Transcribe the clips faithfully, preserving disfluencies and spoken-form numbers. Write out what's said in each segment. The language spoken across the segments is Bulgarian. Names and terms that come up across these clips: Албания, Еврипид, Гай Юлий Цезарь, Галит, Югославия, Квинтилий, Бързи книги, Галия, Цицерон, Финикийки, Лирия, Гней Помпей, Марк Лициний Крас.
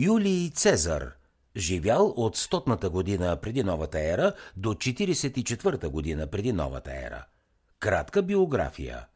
Юлий Цезар, живял от стотната година преди новата ера до четиридесет и четвърта година преди новата ера. Кратка биография.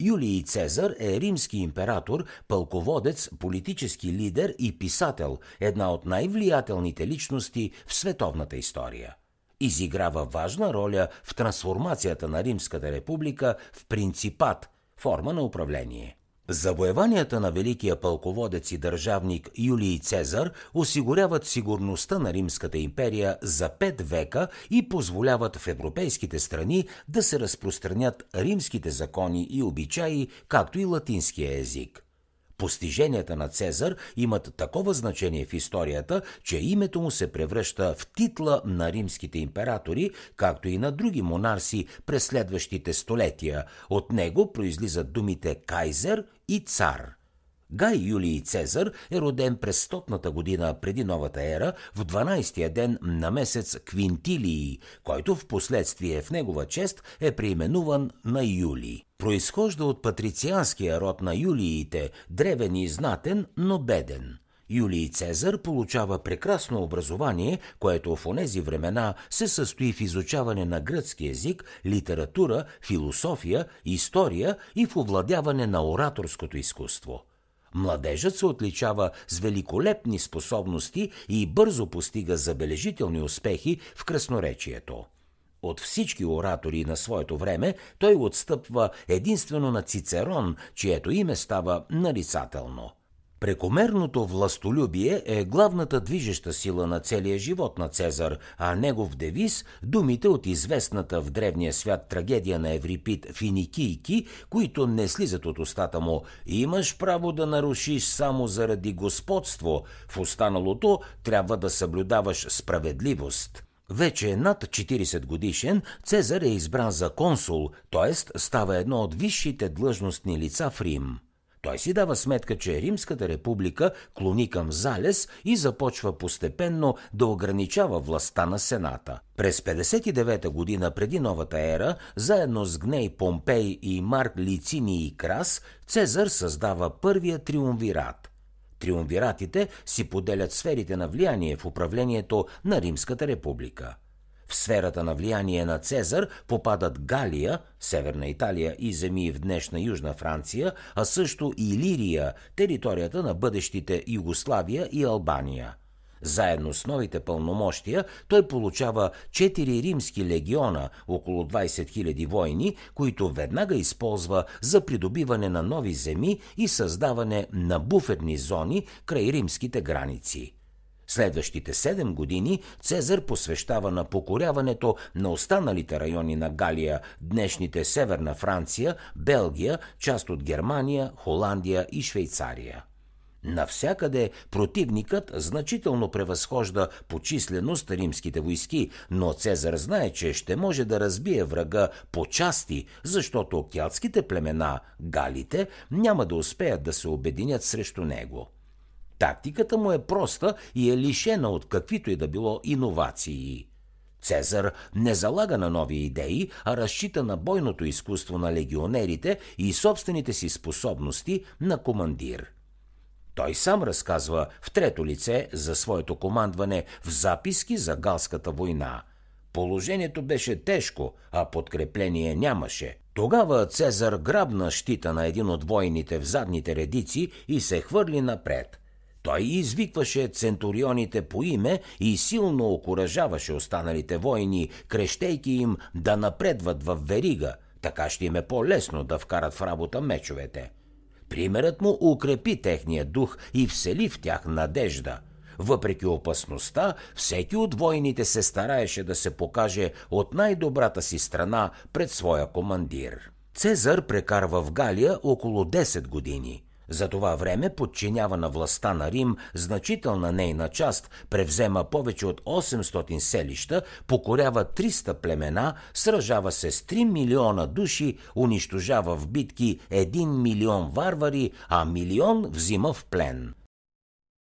Юлий Цезар е римски император, пълководец, политически лидер и писател, една от най-влиятелните личности в световната история. Изиграва важна роля в трансформацията на Римската република в принципат, форма на управление. Завоеванията на великия пълководец и държавник Юлий Цезар осигуряват сигурността на Римската империя за пет века и позволяват в европейските страни да се разпространят римските закони и обичаи, както и латинския език. Постиженията на Цезар имат такова значение в историята, че името му се превръща в титла на римските императори, както и на други монарси през следващите столетия. От него произлизат думите кайзер и цар. Гай Юлий Цезар е роден през стотната година преди новата ера в дванадесетия ден на месец Квинтилий, който в последствие в негова чест е преименуван на Юлий. Произхожда от патрицианския род на Юлиите, древен и знатен, но беден. Юлий Цезар получава прекрасно образование, което в онези времена се състои в изучаване на гръцки език, литература, философия, история и в овладяване на ораторското изкуство. Младежът се отличава с великолепни способности и бързо постига забележителни успехи в красноречието. От всички оратори на своето време той отстъпва единствено на Цицерон, чието име става нарицателно. Прекомерното властолюбие е главната движеща сила на целия живот на Цезар, а негов девиз – думите от известната в древния свят трагедия на Еврипид «Финикийки», които не слизат от устата му «Имаш право да нарушиш само заради господство, в останалото трябва да съблюдаваш справедливост». Вече над четиридесет годишен, Цезар е избран за консул, т.е. става едно от висшите длъжностни лица в Рим. Той си дава сметка, че Римската република клони към залез и започва постепенно да ограничава властта на Сената. През петдесет и девета година преди новата ера, заедно с Гней Помпей и Марк Лициний Крас, Цезар създава първия триумвират. Триумвиратите си поделят сферите на влияние в управлението на Римската република. В сферата на влияние на Цезар попадат Галия, Северна Италия и земи в днешна Южна Франция, а също и Лирия, територията на бъдещите Югославия и Албания. Заедно с новите пълномощия той получава четири римски легиона, около двадесет хиляди войни, които веднага използва за придобиване на нови земи и създаване на буферни зони край римските граници. Следващите седем години Цезар посвещава на покоряването на останалите райони на Галия, днешните Северна Франция, Белгия, част от Германия, Холандия и Швейцария. Навсякъде противникът значително превъзхожда по численост римските войски, но Цезар знае, че ще може да разбие врага по части, защото келтските племена, галите, няма да успеят да се обединят срещу него. Тактиката му е проста и е лишена от каквито и да било иновации. Цезар не залага на нови идеи, а разчита на бойното изкуство на легионерите и собствените си способности на командир. Той сам разказва в трето лице за своето командване в записки за Галската война. Положението беше тежко, а подкрепление нямаше. Тогава Цезар грабна щита на един от войните в задните редици и се хвърли напред. Той извикваше центурионите по име и силно окуражаваше останалите войни, крещейки им да напредват във верига, така ще им е по-лесно да вкарат в работа мечовете. Примерът му укрепи техния дух и всели в тях надежда. Въпреки опасността, всеки от войните се стараеше да се покаже от най-добрата си страна пред своя командир. Цезар прекарва в Галия около десет години. За това време подчинява на властта на Рим значителна нейна част, превзема повече от осемстотин селища, покорява триста племена, сражава се с три милиона души, унищожава в битки един милион варвари, а милион взима в плен.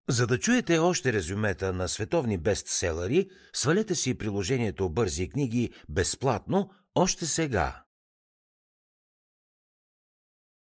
За да чуете още резюмета на световни бестселери, свалете си приложението Бързи книги безплатно още сега.